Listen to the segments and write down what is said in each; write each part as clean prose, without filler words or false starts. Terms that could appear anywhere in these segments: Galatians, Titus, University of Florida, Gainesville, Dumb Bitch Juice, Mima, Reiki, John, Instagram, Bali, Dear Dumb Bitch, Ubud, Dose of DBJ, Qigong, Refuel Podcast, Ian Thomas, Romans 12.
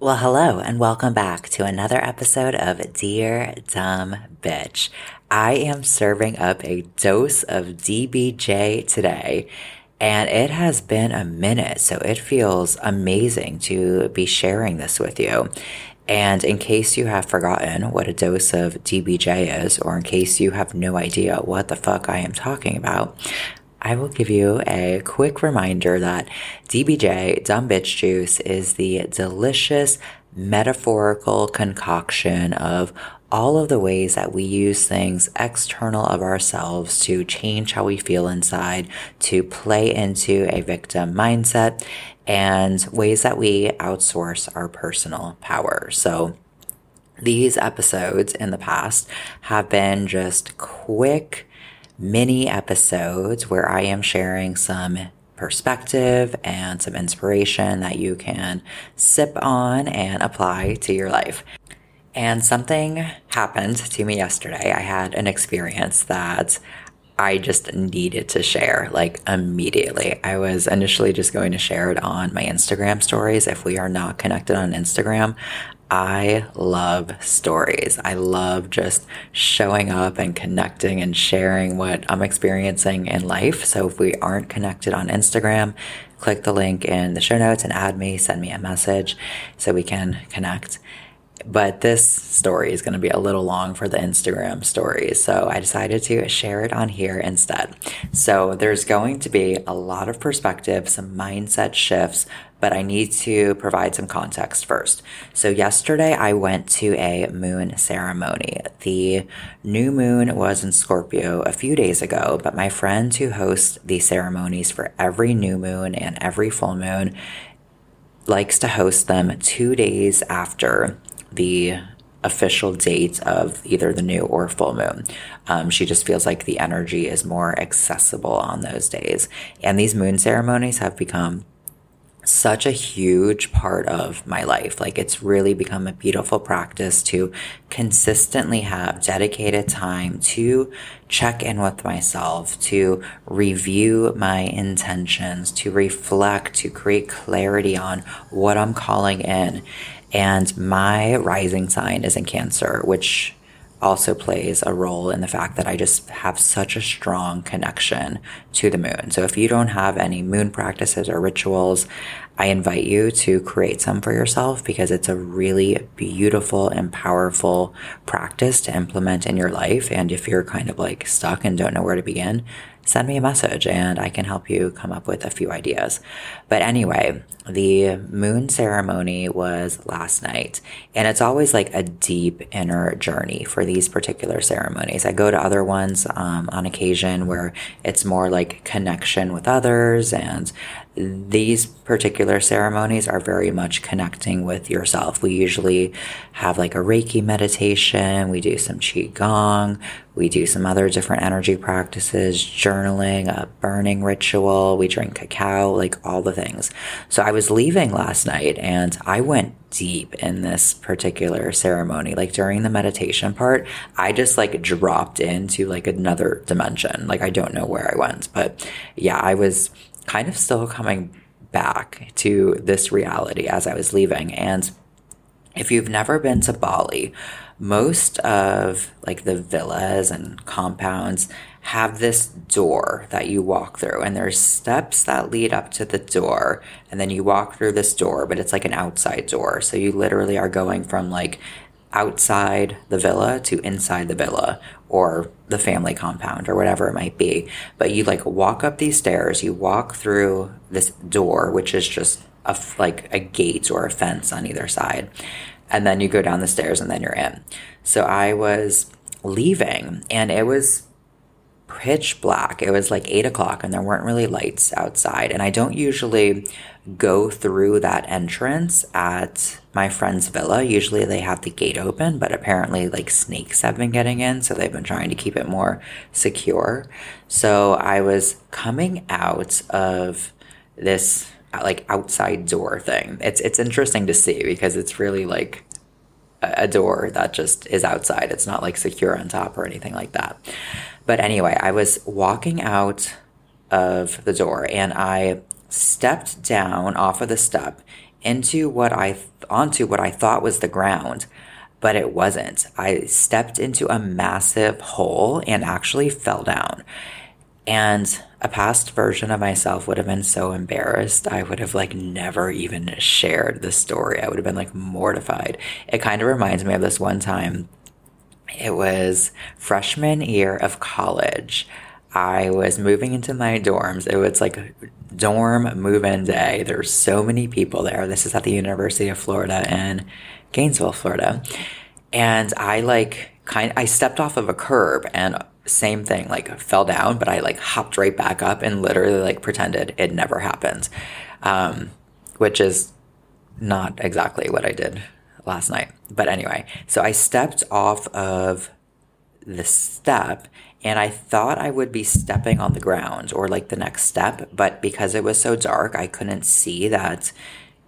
Well, hello, and welcome back to another episode of Dear Dumb Bitch. I am serving up a dose of DBJ today, and it has been a minute, so it feels amazing to be sharing this with you. And in case you have forgotten what a dose of DBJ is, or in case you have no idea what the fuck I am talking about, I will give you a quick reminder that DBJ, Dumb Bitch Juice, is the delicious metaphorical concoction of all of the ways that we use things external of ourselves to change how we feel inside, to play into a victim mindset, and ways that we outsource our personal power. So these episodes in the past have been just quick mini episodes where I am sharing some perspective and some inspiration that you can sip on and apply to your life. And something happened to me yesterday. I had an experience that I just needed to share, like, immediately. I was initially just going to share it on my Instagram stories. If we are not connected on Instagram, I love stories. I love just showing up and connecting and sharing what I'm experiencing in life. So if we aren't connected on Instagram, click the link in the show notes and add me, send me a message so we can connect. But this story is going to be a little long for the Instagram stories, so I decided to share it on here instead. So there's going to be a lot of perspective, some mindset shifts, but I need to provide some context first. So yesterday I went to a moon ceremony. The new moon was in Scorpio a few days ago, but my friend who hosts the ceremonies for every new moon and every full moon likes to host them 2 days after the official date of either the new or full moon. She just feels like the energy is more accessible on those days. And these moon ceremonies have become such a huge part of my life. Like, it's really become a beautiful practice to consistently have dedicated time to check in with myself, to review my intentions, to reflect, to create clarity on what I'm calling in. And my rising sign is in Cancer, which also plays a role in the fact that I just have such a strong connection to the moon. So if you don't have any moon practices or rituals, I invite you to create some for yourself, because it's a really beautiful and powerful practice to implement in your life. And if you're kind of like stuck and don't know where to begin, send me a message and I can help you come up with a few ideas. But anyway, the moon ceremony was last night, and it's always like a deep inner journey for these particular ceremonies. I go to other ones on occasion where it's more like connection with others, and these particular ceremonies are very much connecting with yourself. We usually have like a Reiki meditation, we do some Qigong, we do some other different energy practices, journaling, a burning ritual, we drink cacao, like all the things. So I was leaving last night and I went deep in this particular ceremony. Like, during the meditation part, I just like dropped into like another dimension. Like, I don't know where I went, but yeah, I was kind of still coming back to this reality as I was leaving. And if you've never been to Bali, most of like the villas and compounds have this door that you walk through, and there's steps that lead up to the door, and then you walk through this door, but it's like an outside door. So you literally are going from like outside the villa to inside the villa or the family compound or whatever it might be. But you like walk up these stairs, you walk through this door, which is just like a gate or a fence on either side. And then you go down the stairs and then you're in. So I was leaving and it was pitch black. It was like 8 o'clock and there weren't really lights outside. And I don't usually go through that entrance at my friend's villa. Usually they have the gate open, but apparently like snakes have been getting in. So they've been trying to keep it more secure. So I was coming out of this like outside door thing. It's interesting to see because it's really like a door that just is outside. It's not like secure on top or anything like that. But anyway, I was walking out of the door and I stepped down off of the step onto what I thought was the ground, but it wasn't. I stepped into a massive hole and actually fell down. And a past version of myself would have been so embarrassed. I would have never even shared the story. I would have been mortified. It kind of reminds me of this one time. It was freshman year of college. I was moving into my dorms. It was dorm move-in day. There's so many people there. This is at the University of Florida in Gainesville, Florida. And I stepped off of a curb and same thing, fell down, but I hopped right back up and literally pretended it never happened, which is not exactly what I did last night. But anyway, so I stepped off of the step and I thought I would be stepping on the ground or the next step, but because it was so dark, I couldn't see that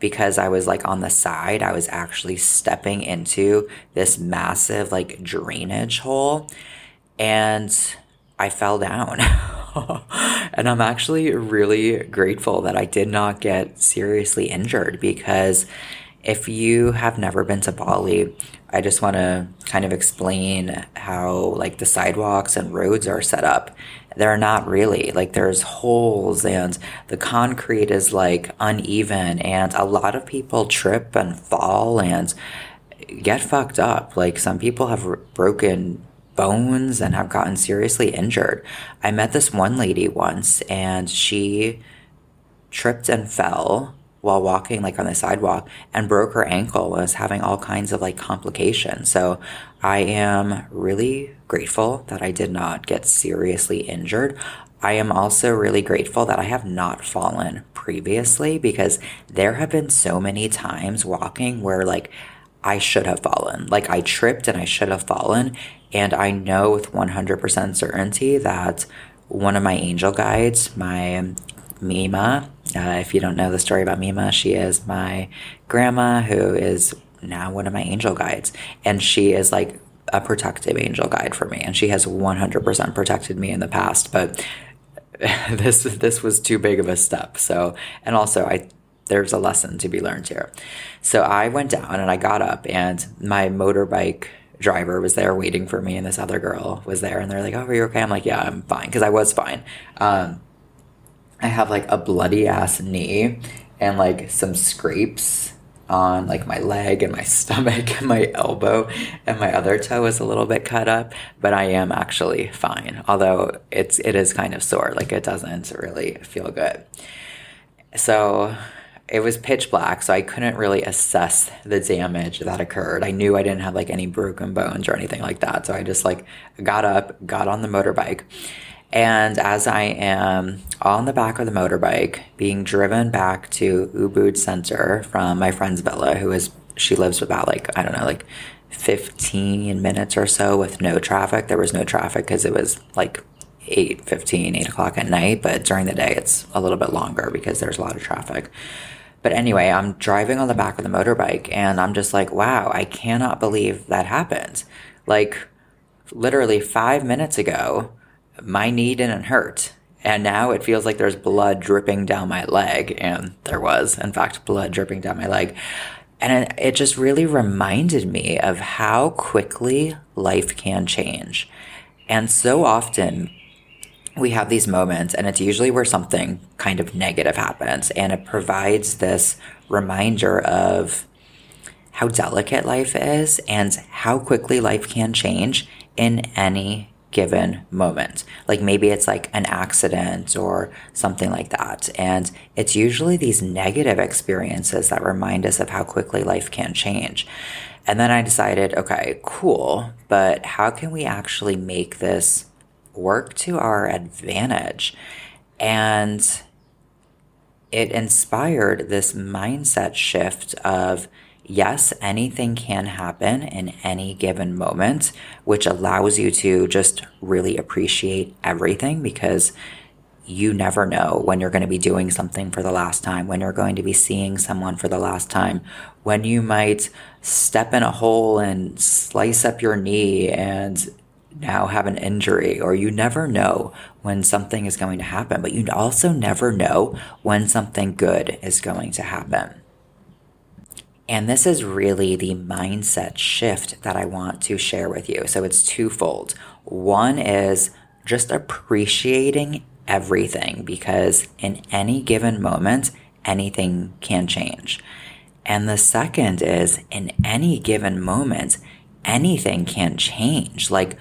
because I was on the side, I was actually stepping into this massive drainage hole and I fell down. And I'm actually really grateful that I did not get seriously injured, because if you have never been to Bali, I just want to kind of explain how the sidewalks and roads are set up. They're not really. There's holes and the concrete is uneven and a lot of people trip and fall and get fucked up. Some people have broken bones and have gotten seriously injured. I met this one lady once and she tripped and fell while walking on the sidewalk and broke her ankle, was having all kinds of complications. So I am really grateful that I did not get seriously injured. I am also really grateful that I have not fallen previously, because there have been so many times walking where I should have fallen. I tripped and I should have fallen. And I know with 100% certainty that one of my angel guides, my Mima, if you don't know the story about Mima, she is my grandma who is now one of my angel guides. And she is a protective angel guide for me. And she has 100% protected me in the past. But this was too big of a step. So, and also there's a lesson to be learned here. So I went down and I got up and my motorbike driver was there waiting for me. And this other girl was there and they're like, "Oh, are you okay?" I'm like, "Yeah, I'm fine." 'Cause I was fine. I have a bloody ass knee and some scrapes on my leg and my stomach and my elbow, and my other toe is a little bit cut up, but I am actually fine. Although it is kind of sore, it doesn't really feel good. So it was pitch black, so I couldn't really assess the damage that occurred. I knew I didn't have any broken bones or anything like that. So I just got up, got on the motorbike. And as I am on the back of the motorbike being driven back to Ubud Center from my friend's villa, she lives about 15 minutes or so with no traffic. There was no traffic because it was 8 o'clock at night. But during the day, it's a little bit longer because there's a lot of traffic. But anyway, I'm driving on the back of the motorbike and I'm just wow, I cannot believe that happened. Literally 5 minutes ago, my knee didn't hurt, and now it feels there's blood dripping down my leg, and there was, in fact, blood dripping down my leg. And it just really reminded me of how quickly life can change. And so often we have these moments, and it's usually where something kind of negative happens, and it provides this reminder of how delicate life is and how quickly life can change in any given moment. Maybe it's an accident or something like that. And it's usually these negative experiences that remind us of how quickly life can change. And then I decided, okay, cool, but how can we actually make this work to our advantage? And it inspired this mindset shift of, yes, anything can happen in any given moment, which allows you to just really appreciate everything, because you never know when you're going to be doing something for the last time, when you're going to be seeing someone for the last time, when you might step in a hole and slice up your knee and now have an injury, or you never know when something is going to happen, but you also never know when something good is going to happen. And this is really the mindset shift that I want to share with you. So it's twofold. One is just appreciating everything, because in any given moment, anything can change. And the second is, in any given moment, anything can change. Like,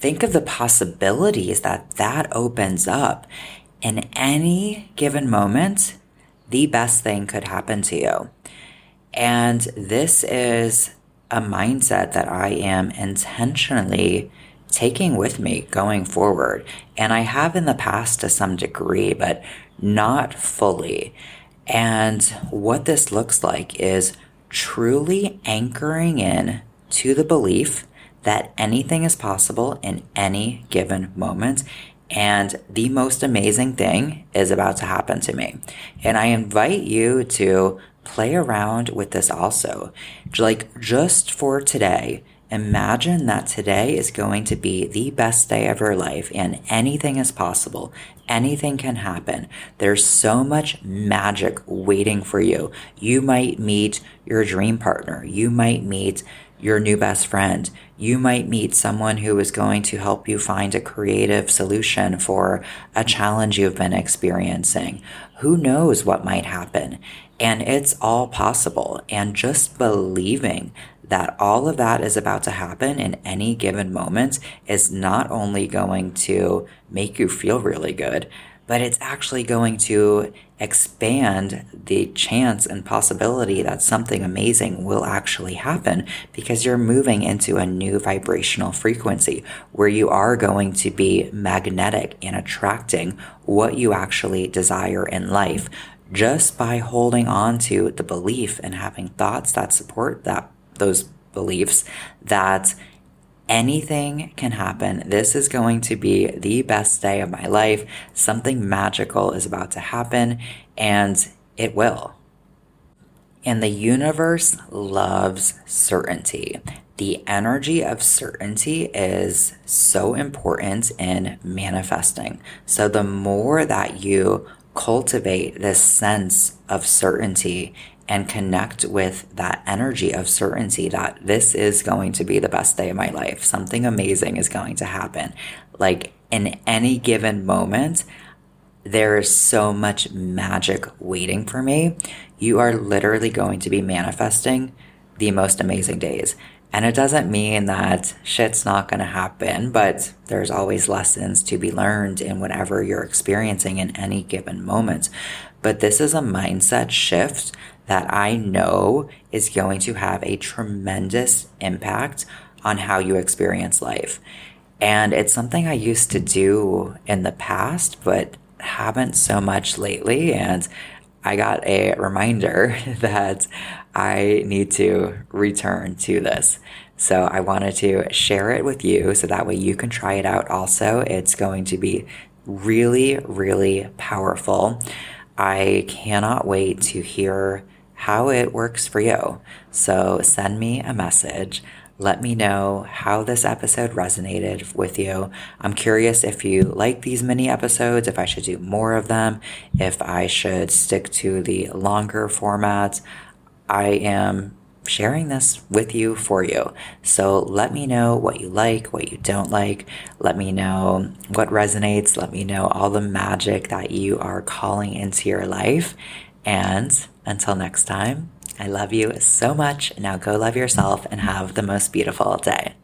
think of the possibilities that opens up. In any given moment, the best thing could happen to you. And this is a mindset that I am intentionally taking with me going forward. And I have in the past to some degree, but not fully. And what this looks like is truly anchoring in to the belief that anything is possible in any given moment, and the most amazing thing is about to happen to me. And I invite you to play around with this also. Like, just for today, imagine that today is going to be the best day of your life, and anything is possible. Anything can happen. There's so much magic waiting for you. You might meet your dream partner. You might meet your new best friend. You might meet someone who is going to help you find a creative solution for a challenge you've been experiencing. Who knows what might happen? And it's all possible. And just believing that all of that is about to happen in any given moment is not only going to make you feel really good, but it's actually going to expand the chance and possibility that something amazing will actually happen, because you're moving into a new vibrational frequency where you are going to be magnetic and attracting what you actually desire in life, just by holding on to the belief and having thoughts that support those beliefs that anything can happen. This is going to be the best day of my life. Something magical is about to happen, and it will. And the universe loves certainty. The energy of certainty is so important in manifesting. So the more that you cultivate this sense of certainty and connect with that energy of certainty that this is going to be the best day of my life, something amazing is going to happen. Like, in any given moment, there is so much magic waiting for me. You are literally going to be manifesting the most amazing days. And it doesn't mean that shit's not going to happen, but there's always lessons to be learned in whatever you're experiencing in any given moment. But this is a mindset shift that I know is going to have a tremendous impact on how you experience life. And it's something I used to do in the past, but haven't so much lately. And I got a reminder that I need to return to this. So I wanted to share it with you so that way you can try it out also. It's going to be really, really powerful. I cannot wait to hear how it works for you. So send me a message. Let me know how this episode resonated with you. I'm curious if you like these mini episodes, if I should do more of them, if I should stick to the longer format. I am sharing this with you for you. So let me know what you like, what you don't like. Let me know what resonates. Let me know all the magic that you are calling into your life. And until next time, I love you so much. Now go love yourself and have the most beautiful day.